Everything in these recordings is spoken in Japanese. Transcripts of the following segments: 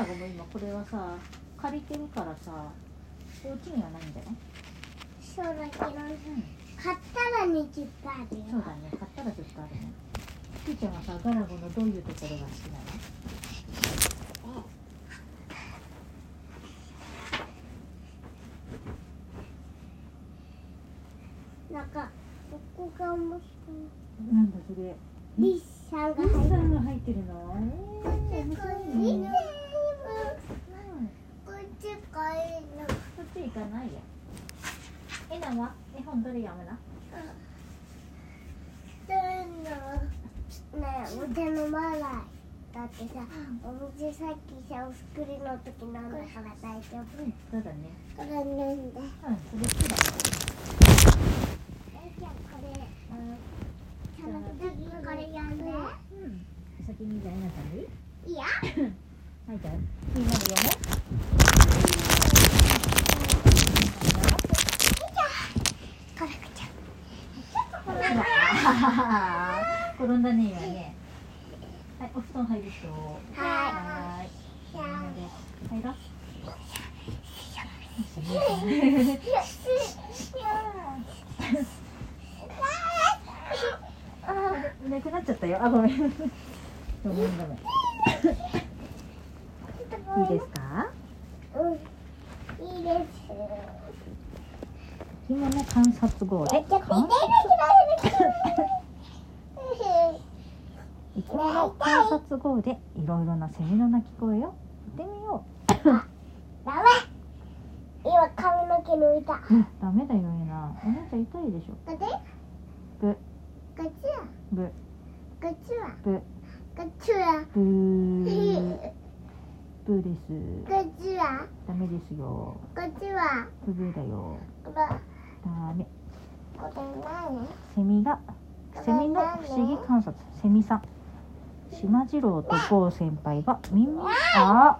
ナゴも今これはさ借りてるからさおうちにはないんだよ。そうだけど、うん、買ったらね10%あるよ。そうだね、買ったら10%あるね。ピーちゃんはさガラゴのどういうところが好きなの？なんか、ここが面白い。なんだそれ。リッサンが入ってるの。見てーよ。こっちかいな。こっち行かないや。えなは絵本どれ読むの？どれのねお茶のマーライだってさ、お水さっきさお作りの時飲んだから大丈夫。そうだね。これ飲んで。うん、それ好きだ。じゃあこれ、これやんね。うん。先にじゃあえなちゃんでいい？いや。はいじゃあみんなで読もう。いいじゃん。これちゃん。転んだね今ね。はいお布団入る人。はい。入ろう。なくなっちゃったよ。あ、ごめん。ごめん。いいですか？うん。いいです。今の観察号で。観察。生き物の観察号でいろいろなセミの鳴き声を言ってみよう。ダメ。今髪の毛抜いた。ダメだよえな。お姉ちゃん痛いでしょ。で？ガチュア。ブガチュアブガチュアブーブーです。ガチュアダメですよ。ガチュアブブーだよ。ダメ。これ何？セミの不思議観察。セミさん島次郎と郷先輩が耳あ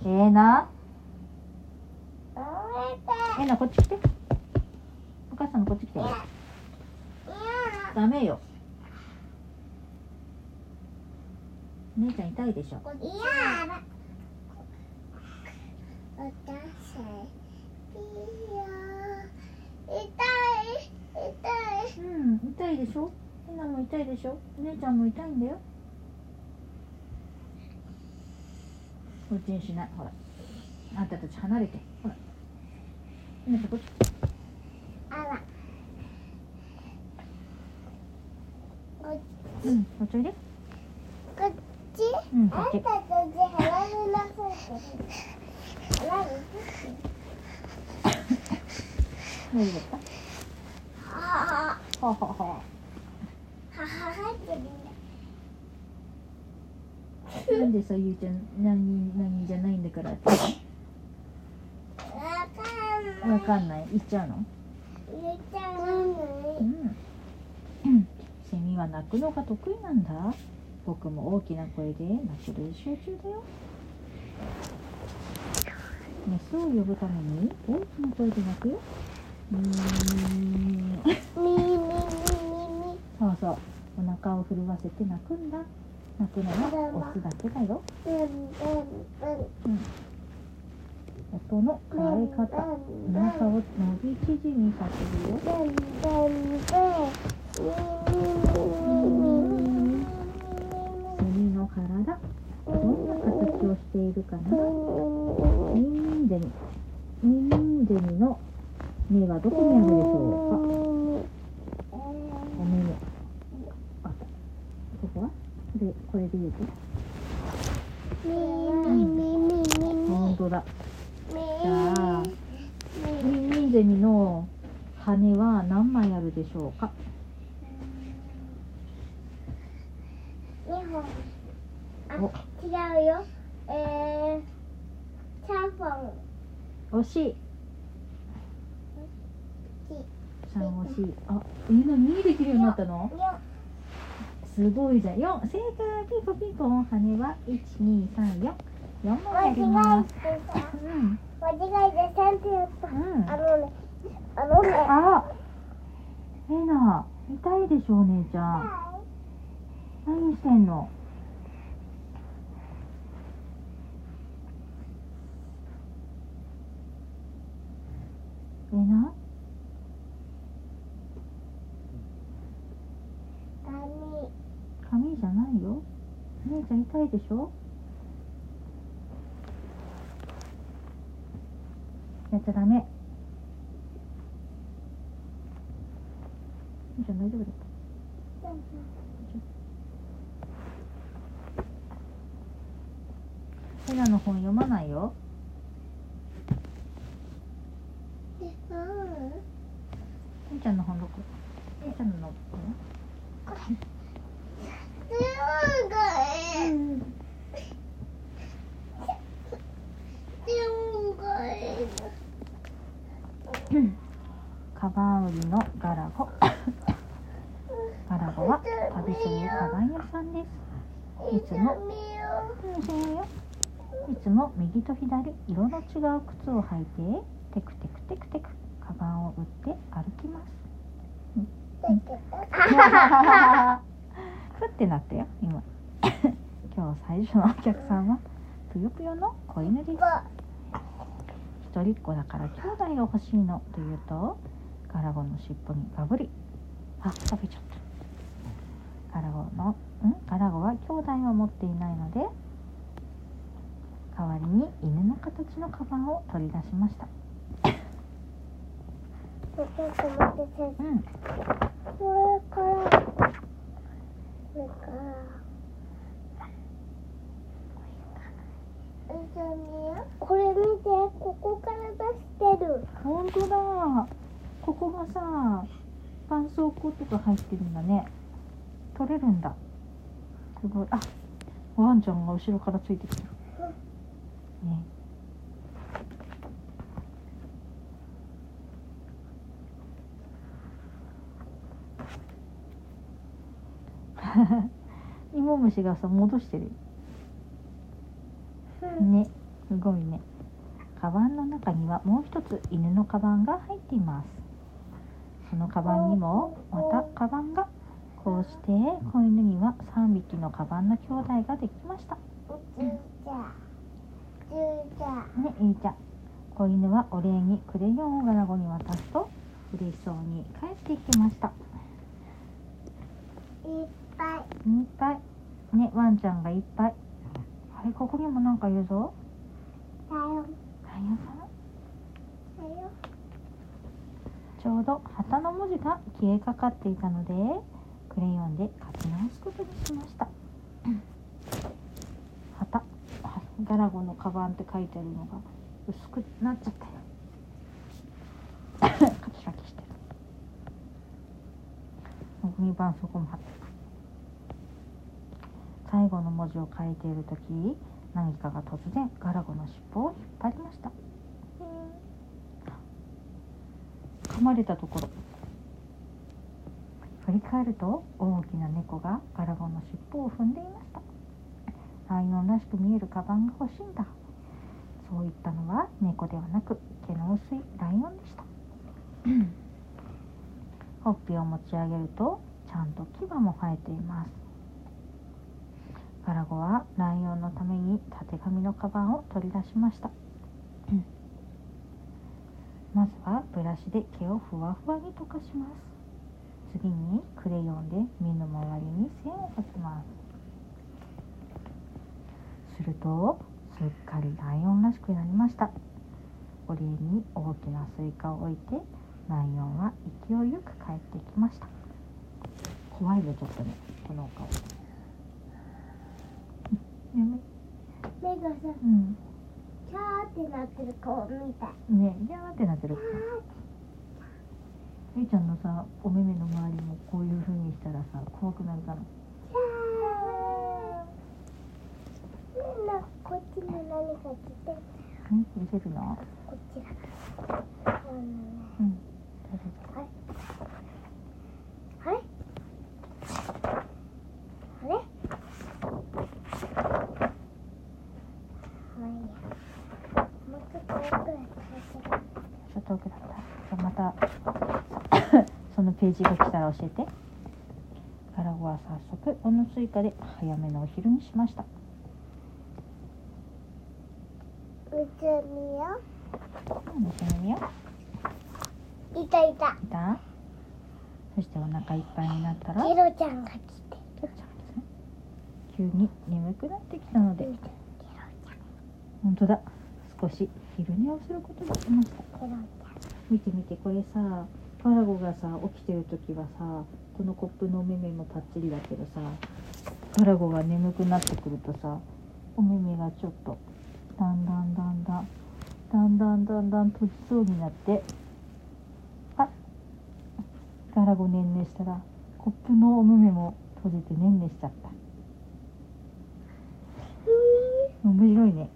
えーなえなこっち来て。お母さんのこっち来て。ダメよ。姉ちゃん痛いでしょ。いやー。痛い。うん、痛いでしょ。えなも痛いでしょ。姉ちゃんも痛いんだよ。こっちにしない。ほら。あんたたち離れて。ほら。えなちゃんこっち。あら。うん、こっちおいで。こっち？うん、こっち。あんたたち離れなさい。何だった？はなんでさ、ゆうちゃん、何じゃないんだから。わかんない。言っちゃうの？言っちゃうの？うん。セミは鳴くのが得意なんだ。僕も大きな声で鳴く練習中だよ。メスを呼ぶために大きな声で鳴くよ。そうそう。お腹を震わせて鳴くんだ。鳴くのはオスだけだよ。音の変わり方。お腹を伸び縮みさせるよ。セミの体、どんな形をしているかな？ミンゼミの目はどこにあるでしょうか？お目目。あ、ここは？これで言うと？本当だ。じゃあ、ミンゼミの羽は何枚あるでしょうか？違うよ。3本。惜しい。3惜しい。あ、2できるようになったの？すごいじゃん。4、正解。ピンポンピンポン。羽は1、2、3、4。4枚あります。間違えて3点。あのね。あ、えな、痛いでしょお姉ちゃん。何してんの？寝な。髪じゃないよ。姉ちゃん痛いでしょ。やっちゃダメ。姉ちゃん大丈夫だった。ヘナの本読まないよ。姉ちゃんの本どこ？姉ちゃんの本は？カバン売りのガラゴ。ガラゴは旅するカバン屋さんです。いつも右と左色の違う靴を履いてテクテクテクテクカバンを売って歩きます。ふってなったよ今。今日最初のお客さんはぷよぷよの子犬です。一人っ子だから兄弟が欲しいのというと、ガラゴの尻尾にガブリ。あ、食べちゃった。ガラゴは兄弟は持っていないので、代わりに犬の形のカバンを取り出しました。これ見て、ここから出してる。本当だ。ここがさ、絆創膏とか入ってるんだね。取れるんだ。すごい。あ、ワンちゃんが後ろからついてきてる。ね。芋虫がさ戻してる。ね、すごいね。カバンの中にはもう一つ犬のカバンが入っています。そのカバンにもまたカバンが。こうして子犬には3匹のカバンの兄弟ができました。ね、いいちゃん。子犬はお礼にクレヨンをガラゴに渡すと嬉しそうに帰っていきました。いっぱいね、ワンちゃんがいっぱい。あれ、ここにもなんかいるぞ。だよ。ちょうど旗の文字が消えかかっていたので、クレヨンで書き直すことにしました。旗、ガラゴのカバンって書いてあるのが薄くなっちゃったよ。カキカキしてる。ゴミ板そこも貼ってる。最後の文字を書いているとき、何かが突然ガラゴの尻尾を引っ張りました。噛まれたところ。振り返ると大きな猫がガラゴの尻尾を踏んでいました。ライオンらしく見えるカバンが欲しいんだ。そう言ったのは猫ではなく毛の薄いライオンでした。ほっぺを持ち上げるとちゃんと牙も生えています。ガラゴはライオンのためにたてがみのカバンを取り出しました。まずはブラシで毛をふわふわに溶かします。次にクレヨンで目の周りに線を描きます。するとすっかりライオンらしくなりました。お礼に大きなスイカを置いてライオンは勢いよく帰ってきました。怖いよちょっとね、このお顔。目がさ、キャーってなってる顔みたいね。キャーってなってる。ゆいちゃんのさ、お目目の周りもこういう風にしたらさ、怖くなるかな。キャー。なんだ、こっちに何か来て。見せるの？こちら。あれ？またそのページが来たら教えて。ガラゴは早速このスイカで早めのお昼にしました。うつみよ。いたいた。いた。そしてお腹いっぱいになったら。ケロちゃんが来てる。急に眠くなってきたので。ケロちゃん。本当だ。少し昼寝をすることにしました。ケロちゃん。見て見て、これさ、パラゴがさ起きてるときはさ、このコップのお目目もパッチリだけどさ、パラゴが眠くなってくるとさ、お目目がちょっとだんだんだんだん。だんだん閉じそうになって、あっ、ガラゴねんねしたら、コップのお目目も閉じてねんねしちゃった。面白いね。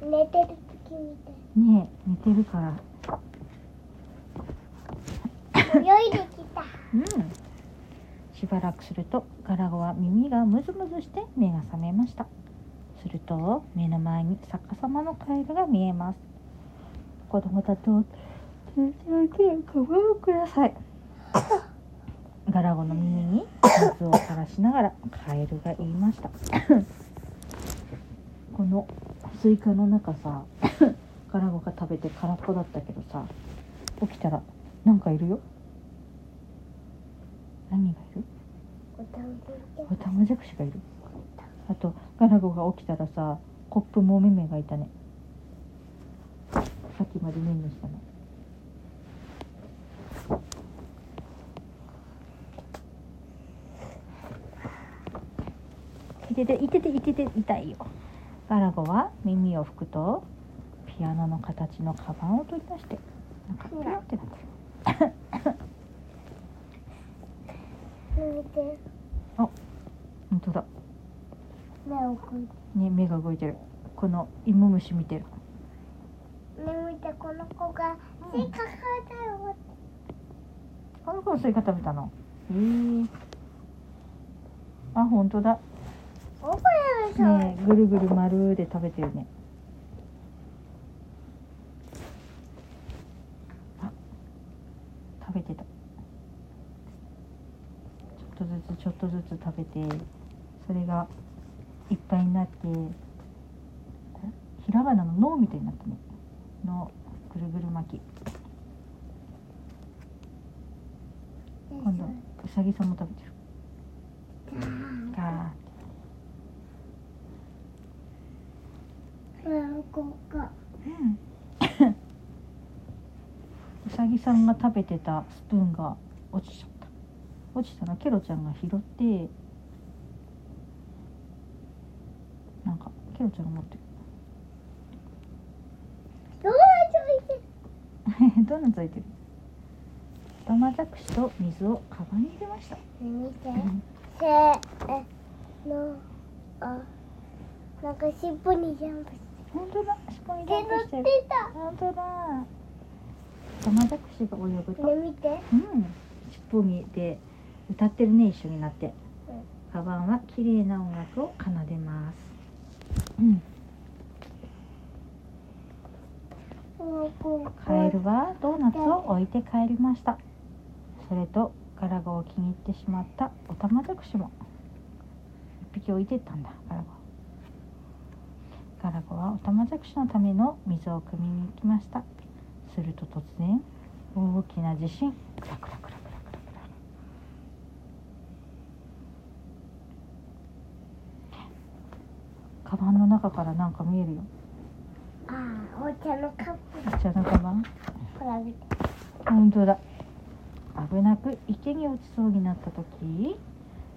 寝てる時みたい。ねえ、寝てるから。泳いできた。うん。しばらくすると、ガラゴは耳がムズムズして目が覚めました。すると目の前に逆さまのカエルが見えます。子供たちを連れて行け、ごめんください。ガラゴの耳に水を垂らしながらカエルが言いました。このスイカの中さ、ガラゴが食べて空っぽだったけどさ、起きたらなんかいるよ。何がいる？オタマジャクシがいる。あとガラゴが起きたらさ、コップもおめめがいたね。さっきまでねんねしたね。いてて痛いよ。ガラゴは耳を拭くとピアノの形のカバンを取り出して、なんかピラってなってる。見て。あ、本当だ。目が動いてる。この芋虫見てる。見て、この子がスイカ食べたよ。この子もスイカ食べたの。あ、ほんとだ。ねえ、ぐるぐる丸で食べてるね。あ、食べてた。ちょっとずつちょっとずつ食べて、それがいっぱいになって平花の脳みたいになったね。のぐるぐる巻き。今度うさぎさんも食べてる。あーここ。うん。うさぎさんが食べてたスプーンが落ちちゃった。落ちたらケロちゃんが拾って。ケロちゃんが持ってる。ドーナツ置いてる。ドーナツ置いてる。オタマジャクシと水をカバンに入れました。見て。なんか尻尾にジャンプしてる。本当だ。尻尾にジャンプしてる。本当だ。オタマジャクシが泳ぐと。ね、見て。うん。尻尾にで歌ってるね、一緒になって。カバンは綺麗な音楽を奏でます。うん、カエルはドーナツを置いて帰りました。それとガラゴを気に入ってしまったオタマジャクシも一匹置いてったんだ。ガラゴはオタマジャクシのための水を汲みに行きました。すると突然大きな地震、クラクラクラ。カバンの中からなんか見えるよ。ああ、お茶のカップ。お茶のカバン。ほら見て。本当だ。危なく池に落ちそうになったとき、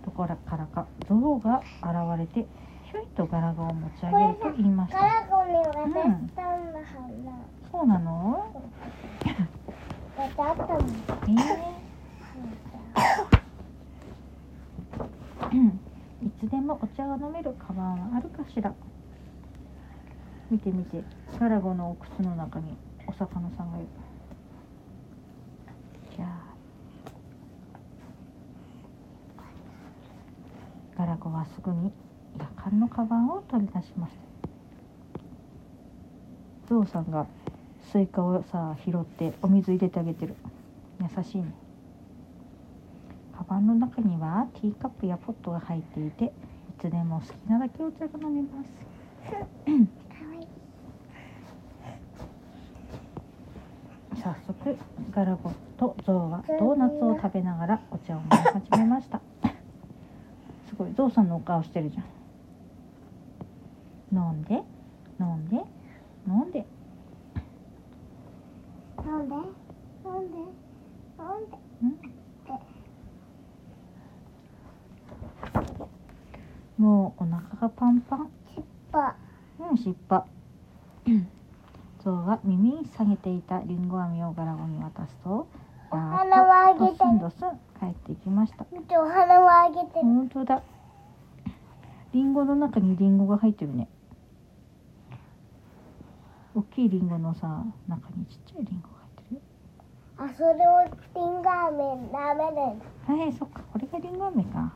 どこからかゾウが現れて、ひょいとガラゴを持ち上げると言いました。ガラゴに渡したんだはな。そうなの？渡ったの。うん。いつでもお茶が飲めるカバンはあるかしら。見て見て、ガラゴのお靴の中にお魚さんがいる。じゃあガラゴはすぐにやかんのカバンを取り出しました。ゾウさんがスイカをさ拾ってお水入れてあげてる。優しいね。カバンの中にはティーカップやポットが入っていて、いつでも好きなだけお茶が飲めます。早速ガラゴとゾウはドーナツを食べながらお茶を飲み始めました。すごいゾウさんのお顔してるじゃん。飲んで飲んで飲んで飲んで飲んで飲んで、もうお腹がパンパン。しっぱ。うん、しっぱ。ゾウは耳に下げていたリンゴ飴をガラゴに渡すと、お花はあげて。ドスンドスン帰っていきました。お花はあげて。本当だ。リンゴの中にリンゴが入ってるね。大きいリンゴのさ、中にちっちゃいリンゴが入ってる。あ、それをリンゴ飴ダメです。はい、そっか、これがリンゴ飴か。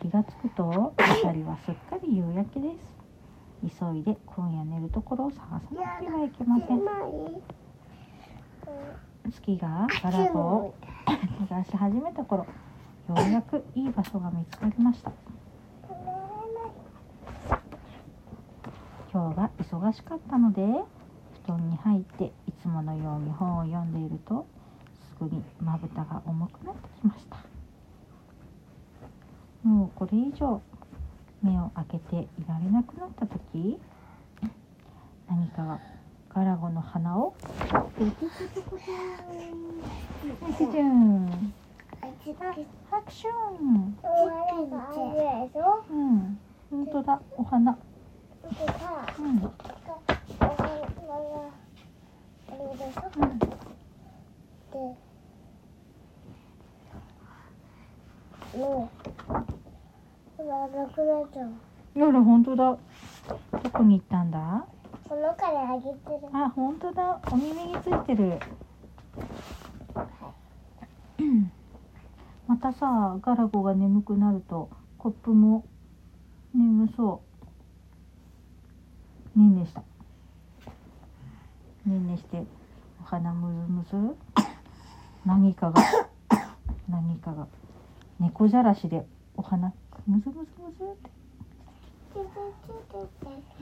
気がつくと2人はすっかり夕焼けです。急いで今夜寝るところを探さなければいけません。月がガラゴを照らし始めた頃、ようやくいい場所が見つかりました。今日は忙しかったので布団に入っていつものように本を読んでいると、すぐにまぶたが重くなってきました。もうこれ以上目を開けていられなくなった時、何かがガラゴの鼻を拍手。うん、本当だ、お花。なくなっちゃう。夜本当だ。どこに行ったんだ？この彼あげてる。あ、本当だ。お耳についてる。またさ、ガラゴが眠くなるとコップも眠そう。ねんねした。ねんねしてお鼻むずむず。何かが猫じゃらしでお鼻。むずむずむずっ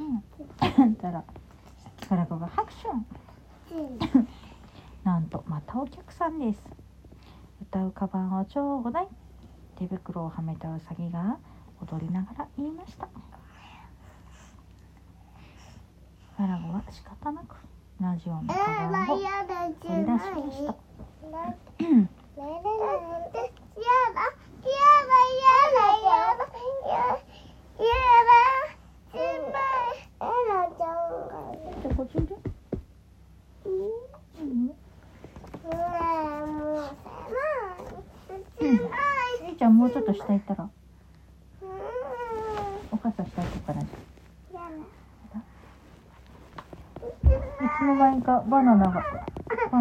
てたらガラゴが拍手。なんとまたお客さんです。歌うカバンをちょうだい。手袋をはめたウサギが踊りながら言いました。ガラゴは仕方なくラジオのカバンを取り出しました。じゃあもうちょっと下行ったら、お母さん下行こうかな。いつの間にかバナナができた。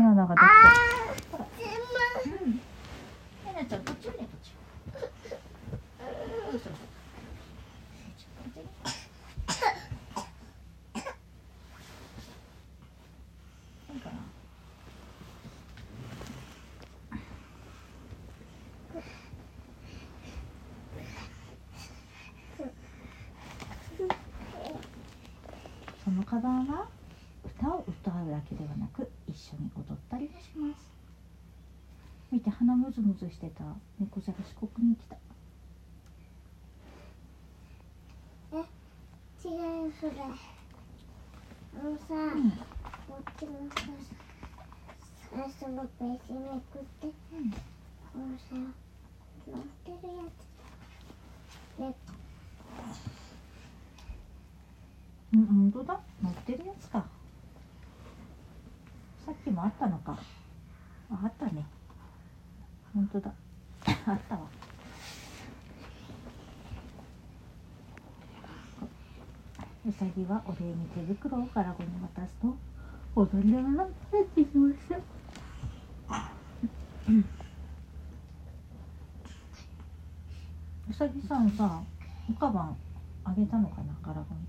えなちゃんこっちおいで、こっち。そのカバンは歌を歌うだけではなく、一緒に踊ったりもします。見て、鼻むずむずしてた猫じゃらしここに来た。え、違う、それあのさ、こっちのさ、そのページめくって、このさ、乗ってるやつね。うん、本当だ。乗ってるやつか。さっきもあったのか。あったね。本当だ。あったわ。うさぎはお礼に手袋をガラゴに渡すと、踊りながら帰ってきました。うさぎさんさ、おかばんあげたのかな、ガラゴに。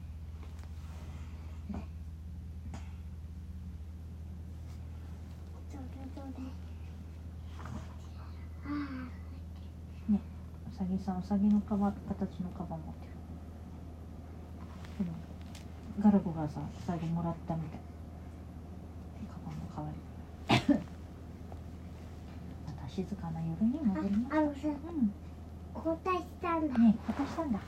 ね、うさぎさん、うさぎの形のカバン持ってる。ガラゴがさ、うさぎもらったみたい。カバかわいい。また静かな夜に戻ります。あのさ、交代したんだ。ね、交代したんだ。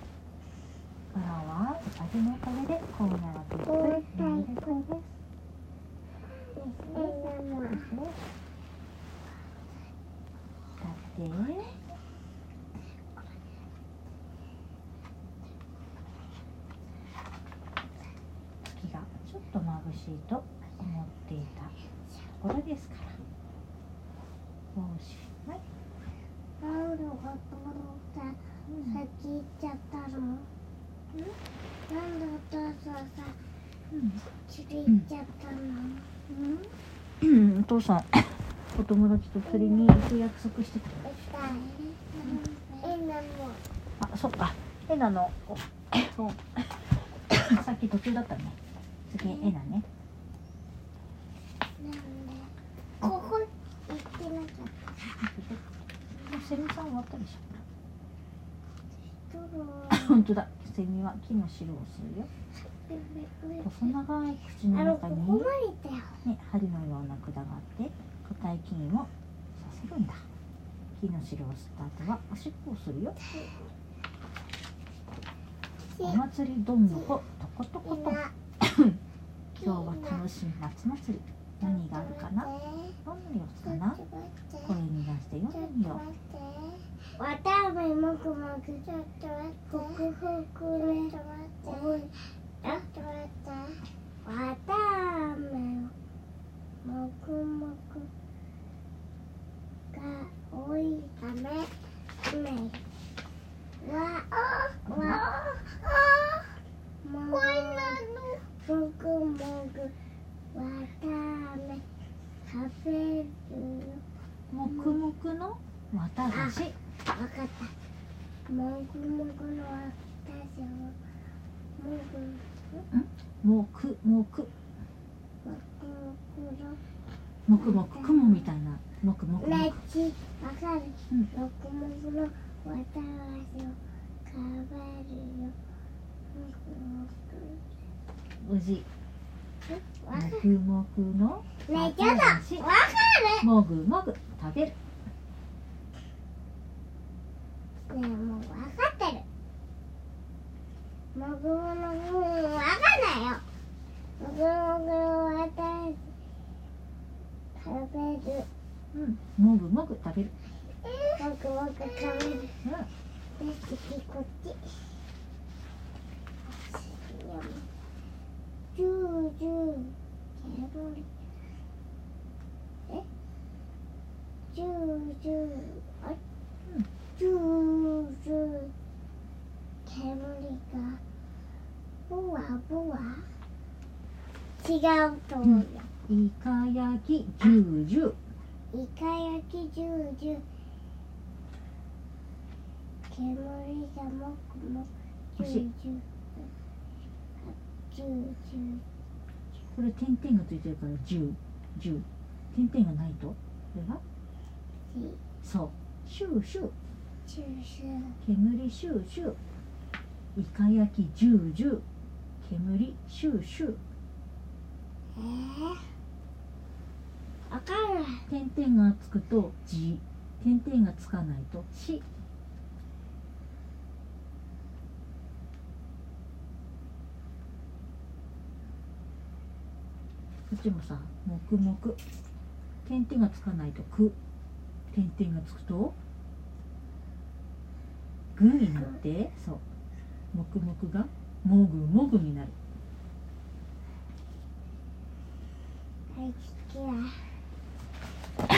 ブラは味のためで今夜はビールということです。だって。ちょっと眩しいと思っていたところですから、おしまい。パウロが先行っちゃったの、なんでお父さんさ釣り行っちゃったの、お父さんお友達と釣りに行く約束してた。あ、そっか、エナのさっき途中だったね。次エナね。なんでここ行ってなかった。セミさん終わったでしょ。本当だ。セミは木の汁を吸うよ。細長い口の中にね、針のような管があって硬い菌を刺せるんだ。木の汁を吸った後はおしっこをするよ。お祭りどんどことことこと。今日は楽しい夏祭り。何があるかな。どんな様子かな。声に出して読んでみよう。わたあめもくもく。ちょっと待って。ほくほくね。ちょっと待って。わたあめもくもくが多いため。わおわお。もう。もぐもぐわたあめ食べるよ。もくもくのわただし。わかった。もぐもぐのわたしをもぐ。もくもく。もくもく雲みたいな。もくもく。わかる。もくもくのわただしを食べるよ。もくもく。うじ。もぐもぐの。ね、ちょっと。わかる。もぐもぐ食べる。ねえ、もう分かってる。もぐもぐもう分かんないよ。もぐもぐを食べる。もぐもぐ食べる。もぐもぐ食べる。で、次こっち。ジュージューケロリ、ジュージュージュージューケロリがボワボワ違うと思うよ。イカ焼きジュージュー、イカ焼きジュージューケロリがもくもジュージューこれ点々がついてるから10。点々がないとこれはそうシューシュー煙シューシューイカ焼き10煙シューシュー。わかる。点々がつくとじ、点々がつかないとし。こっちもさ、もくもく。点々がつかないとく。点々がつくとぐになって、そう。もくもくがもぐもぐになる。はい、好きや。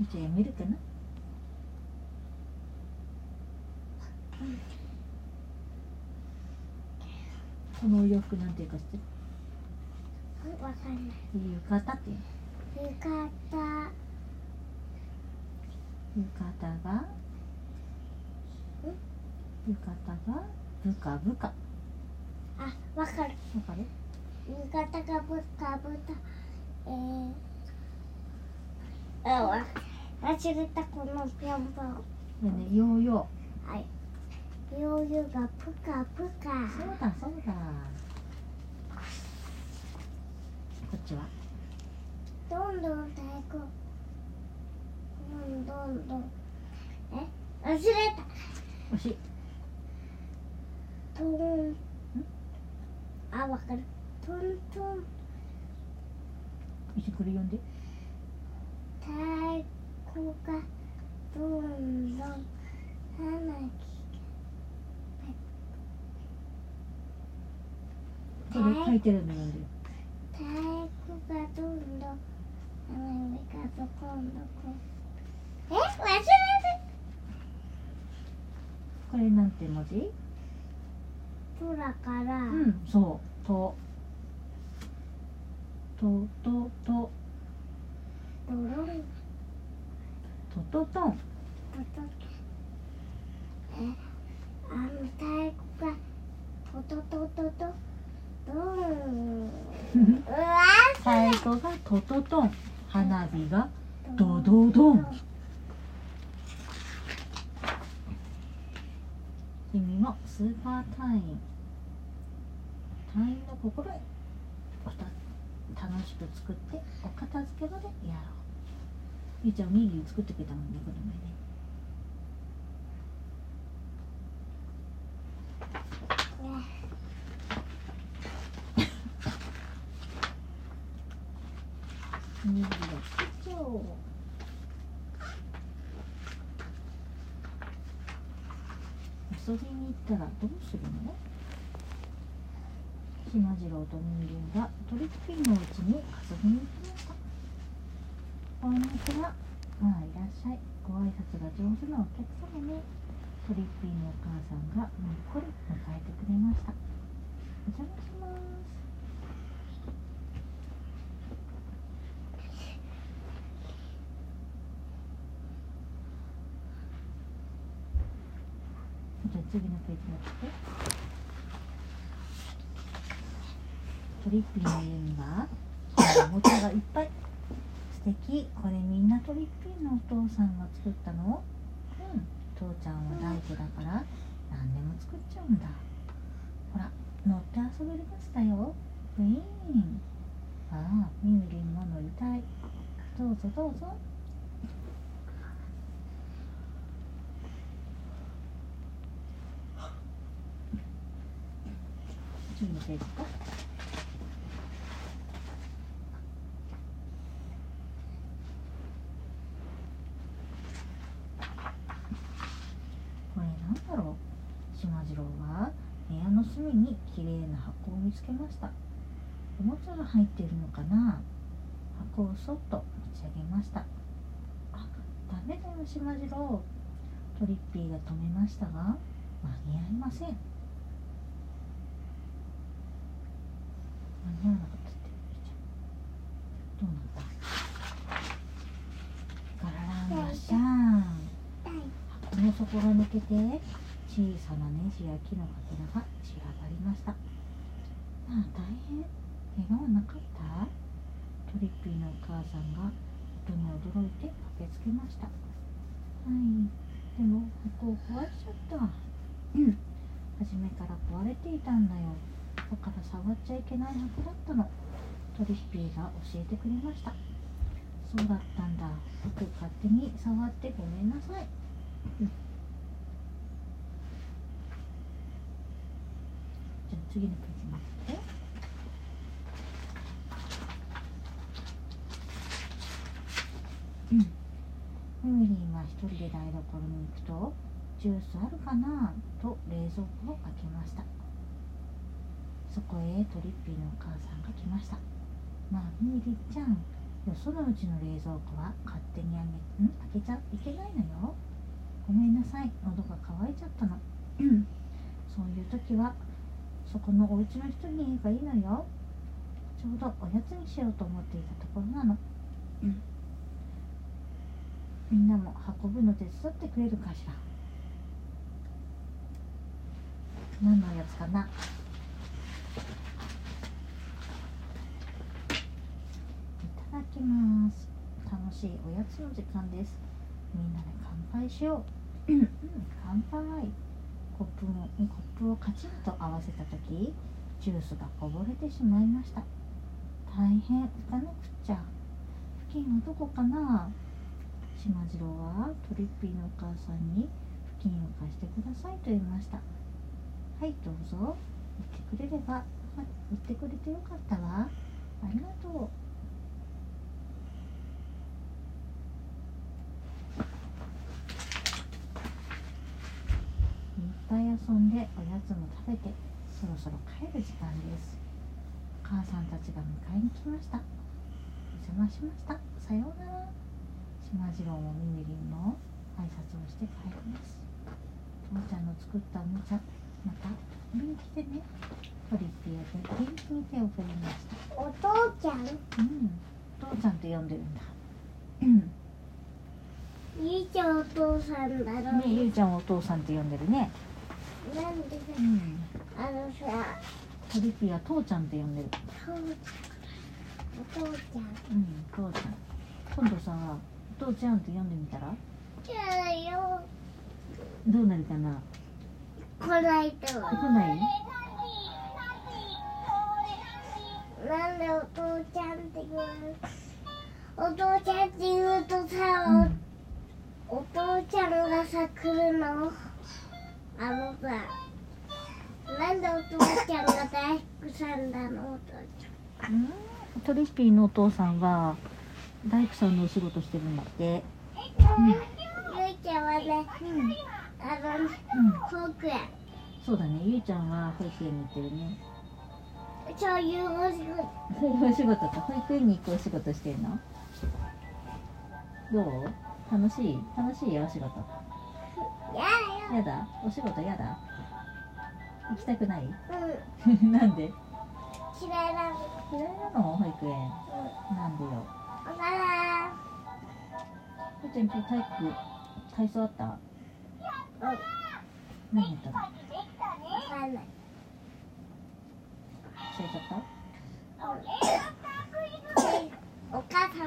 じゃあやめるかな。このお洋服なんていうか知ってる？わかんない。浴衣っていうの？浴衣がぶかぶか。あ、わかる。わかる？浴衣がぶかぶか。忘れたこのぴょんぴょん。ねえねえ、ヨーヨー。はい。ヨーヨーがプカプカ。そうだそうだ。こっちは。どんどん太鼓。どんどん。え、忘れた。惜しい。トン。あ、わかる。トントン。一緒にこれ読んで。太鼓が。どんどん花木が、これ書いてるのなんで太鼓がどんどん花火がどこんどこん、え、忘れた。これなんて文字？とだから、うん、そう、とどろんトトトン。あの太鼓がトトトトトドン。うわ、太鼓がトトトン、花火がドドドン。君もスーパー隊員の心へ、楽しく作ってお片付けまでやろう。ゆうちゃんおにぎり作ってくれたもんね、この前ね。おにぎりを作っちゃおう。遊びに行ったらどうするの？しまじろうとにぎりがトリッキーのうちに遊びに行きました。こんにちは。まあ、いらっしゃい。ご挨拶が上手なお客様ね。トリッピーのお母さんがにっこり迎えてくれました。お邪魔します。じゃあ次のページ持って。トリッピーの家にはおもちゃがいっぱい。素敵。これみんなトリッピーのお父さんが作ったの？うん。父ちゃんは大工だから何でも作っちゃうんだ。ほら、乗って遊べるバスだよ。ウィーン。ああ、みゆりんも乗りたい。どうぞどうぞ。次のページか。きれいな箱を見つけました。おもちゃが入っているのかな。箱をそっと持ち上げました。あ、ダメだよしまじろう。トリッピーが止めましたが間に合いません。間に合わなかったってどうなった？ガラランガシャーン。箱の底が抜けて小さなネジや木のかけらが散らばりました。ああ、大変。怪我はなかった？トリッピーのお母さんが音に驚いて駆けつけました。はい、でも箱を壊しちゃった。うん、初めから壊れていたんだよ。だから触っちゃいけない箱だったの。トリッピーが教えてくれました。そうだったんだ。僕勝手に触ってごめんなさい。うん。次のページになってフミリーは一人で台所に行くとジュースあるかなと冷蔵庫を開けました。そこへトリッピーのお母さんが来ました。まあミリーちゃん、よそのうちの冷蔵庫は勝手に開けちゃいけないのよ。ごめんなさい、喉が渇いちゃったの。そういう時はそこのお家の人に言えばいいのよ。ちょうどおやつにしようと思っていたところなの。うん、みんなも運ぶの手伝ってくれるかしら。何のおやつかな。いただきます。楽しいおやつの時間です。みんなで乾杯しよう。乾杯。コップをカチンと合わせた時、ジュースがこぼれてしまいました。大変、行かなくちゃ。付近はどこかな。しまじろうはとりっぴーのお母さんに布巾を貸してくださいと言いました。はい、どうぞ。言ってくれてよかったわ。ありがとう。いっぱい遊んでおやつも食べて、そろそろ帰る時間です。お母さんたちが迎えに来ました。お邪魔しました。さようなら。しまじろうもみみりんも挨拶をして帰ります。父ちゃんの作ったおもちゃ、また遊びに来てね。とりっぴーは元気に手を振りました。お父ちゃん、父ちゃんって呼んでるんだ。ゆいちゃんお父さんだろうね。ゆいちゃんお父さんって呼んでるね。なんで、さ、とりっぴーは父ちゃんって呼んでる。父ちゃん。今度さ、父ちゃんって呼んでみたら。どうなるかな。来ない。なんでお父ちゃんって言う。お父ちゃんって言うとさ、お父ちゃんがさ来るの。なんでお父ちゃんが大工さんなの。お父ちゃん、とりっぴーのお父さんは大工さんのお仕事してるんだって。ゆいちゃんはね、保育園。そうだね、ゆいちゃんは保育園に行ってるね。そういうお仕事と保育園に行くお仕事してるの。どう、楽しいよ。お仕事やだ。お仕事やだ。行きたくない。なんで。嫌いなの。保育園。なんでよ。ゆいちゃん、今日体操あった。何やったの。わかんない。忘れちゃった。お母さん。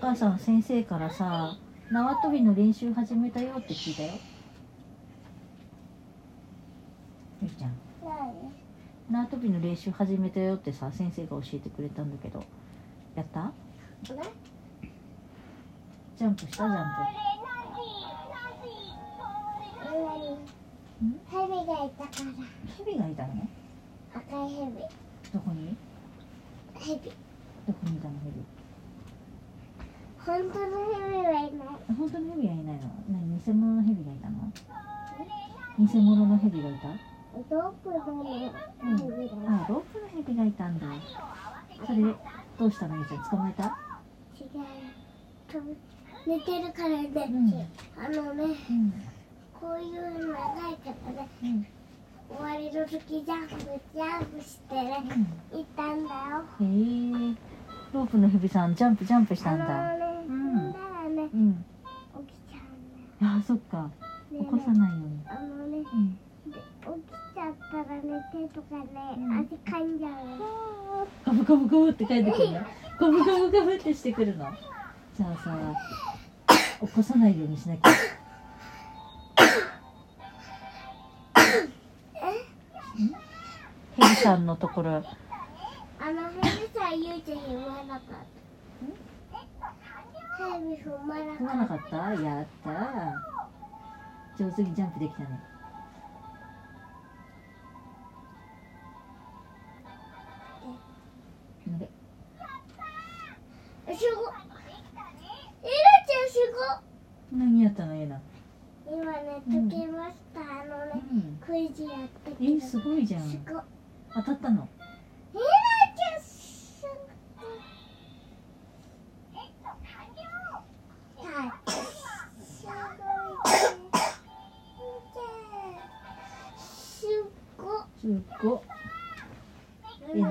お母さん、先生からさ、縄跳びの練習始めたよって聞いたよ。ゆいちゃん、縄跳びの練習始めたよってさ、先生が教えてくれたんだけど、やった？ジャンプした？蛇がいたの？赤い蛇。どこにいたの？本当のヘビはいないの。何、偽物のヘビがいたの？ロープのヘビがいた。あ、ロープのヘビがいたんだ。それでどうしたの？ゆいちゃん、捕まえた？違う。寝てるからね。こういう長いからね、終わりの時ジャンプしてね、行ったんだよ。へえ。ロープのヘビさん、ジャンプしたんだ。起きちゃうんだよ。あ、そっか。起こさないように。起きちゃったらね、手とかね、汗かんじゃう。ガブガブガブって帰ってくるの。ガブガブガブってしてくるの。じゃあさ、起こさないようにしなきゃ。ヘビさんのところ。ヘビさん、ゆいちゃん言わなかった。踏まなかった。やった。上手にジャンプできたね。何やったの？今ね、溶けました。クイズやってきた。すごいじゃん。当たったの？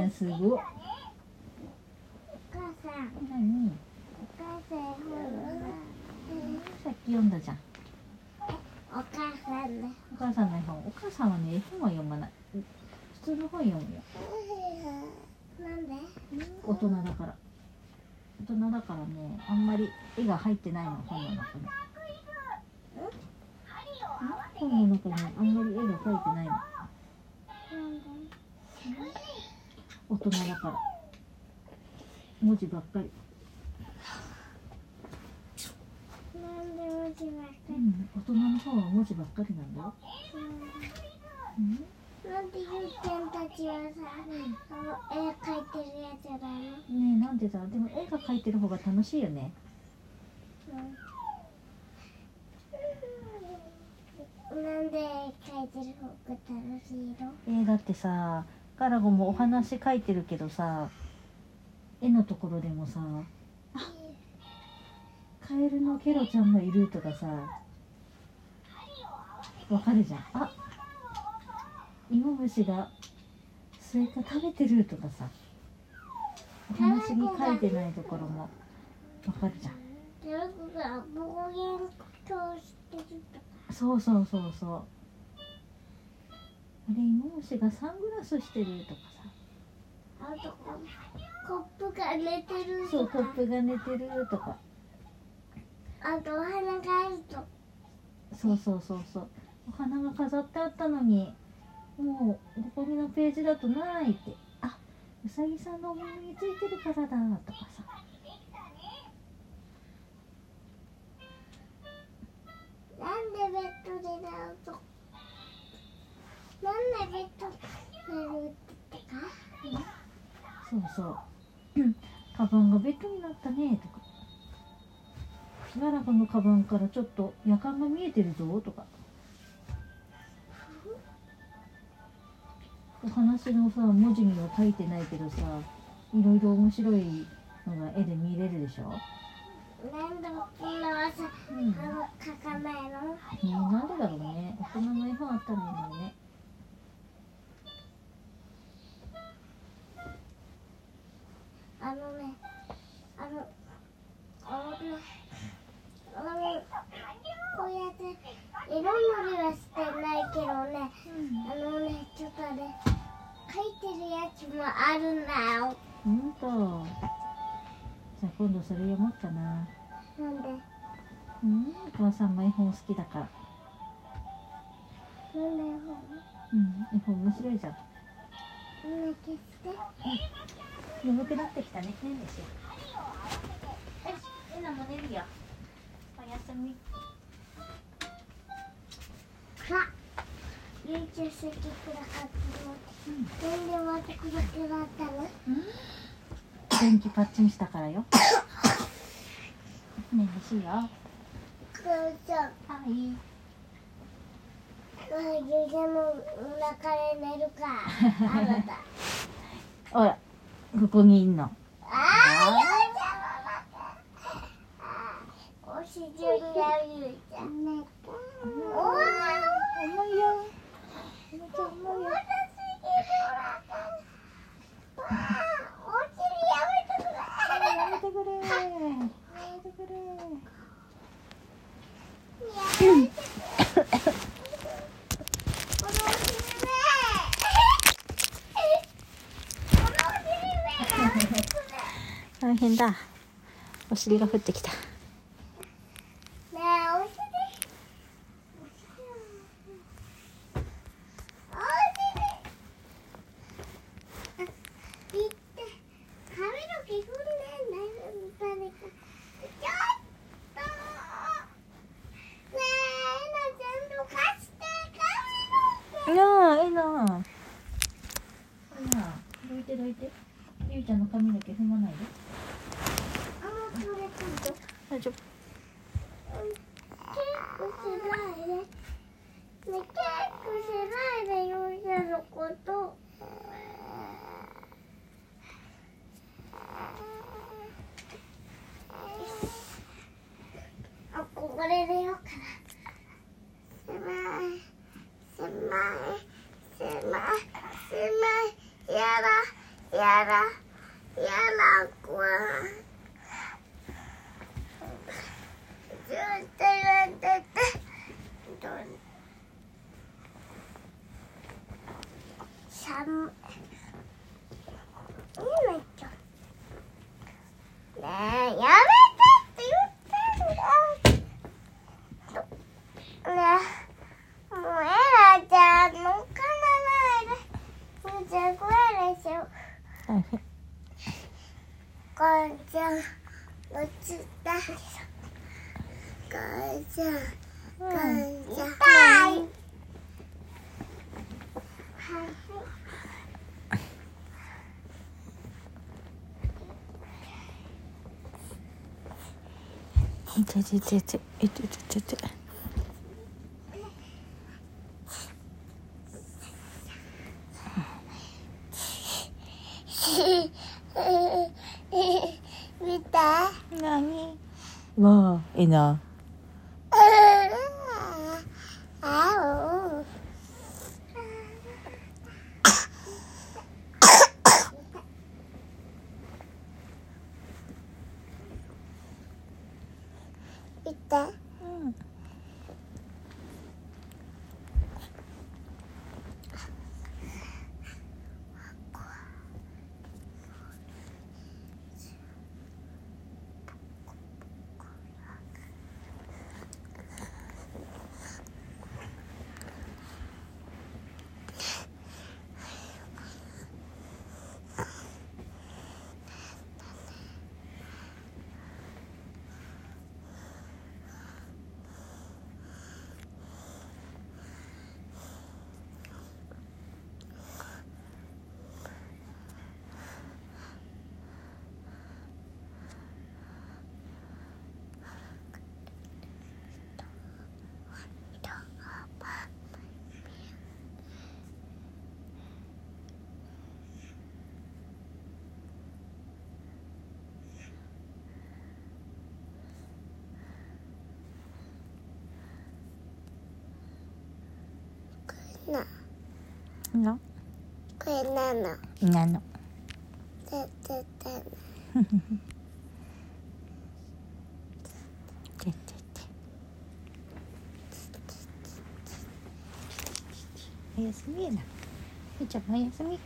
すごい。お母さん、さっき読んだじゃん。お母さんの絵本。お母さんはね、絵本は読まない。普通の本読むよ。なんで？大人だから。大人だからね、あんまり絵が入ってないの、本の中に。本の中にあんまり絵が描いてないの。大人だから。文字ばっかり。なんで文字ばっかり？うん、大人の方は文字ばっかりなんだよ。なんでゆうちゃんたちはさ、絵描いてるやつだよ。ねえ、なんでだ。でも絵が描いてる方が楽しいよね。なんで描いてる方が楽しいの？だってさ、ガラゴもお話描いてるけどさ、絵のところでもさ、カエルのケロちゃんもいるとかさ、わかるじゃん。あ、芋虫がスイカ食べてるとかさ、お話に書いてないところもわかるじゃん。そうそうそうそう。あれ、芋虫がサングラスしてるとかさ、あとコップが寝てるとか、そう、コップが寝てるとか、あとお花があると、そうそうそうそう、お花が飾ってあったのに、もうここみのページだとないって、あ、うさぎさんのお耳についてるからだとかさ、なんでベッドでなると、なんでベッドになるってか、そうそうカバンがベッドになったねとか、ガラゴのカバンからちょっとやかんが見えてるぞとか、お話のさ、文字には書いてないけどさ、いろいろ面白いのが絵で見れるでしょ。なんで大人はさ、描かないの？なんでだろうね。大人の絵本あったのにね。こうやって色塗りはしてないけどね、ちょっとね、描いてるやつもあるんだよ。うんと、じゃあ今度それ読もうかな。なんで？お母さんも絵本好きだから。なんで絵本？絵本面白いじゃん。消して、眠くなってきたね。寝るでしょ。よし、えなも寝るよ。おやすみ。あ、ゆいちゃん席暗かったの。全然また暗くなったの。電気パッチンしたからよ。ねえ、欲しいよ。はい。ゆいちゃんの中で寝るか。あなた。ほら、ここにいんの。おしじゅうだゆいちゃん。ねえ。大変だ。お尻が降ってきた。ゆいちゃんの髪だけ踏まないで。大丈夫。結構すごいね、ゆいちゃんのこと。あ、これでよかな。狭い、やだ。やらこわ。ずっとやってて。寒い。ねえ。痛い。見た？何？もういいな。見た？うん。なこれなのおやすみやな。みーちゃんおやすみ。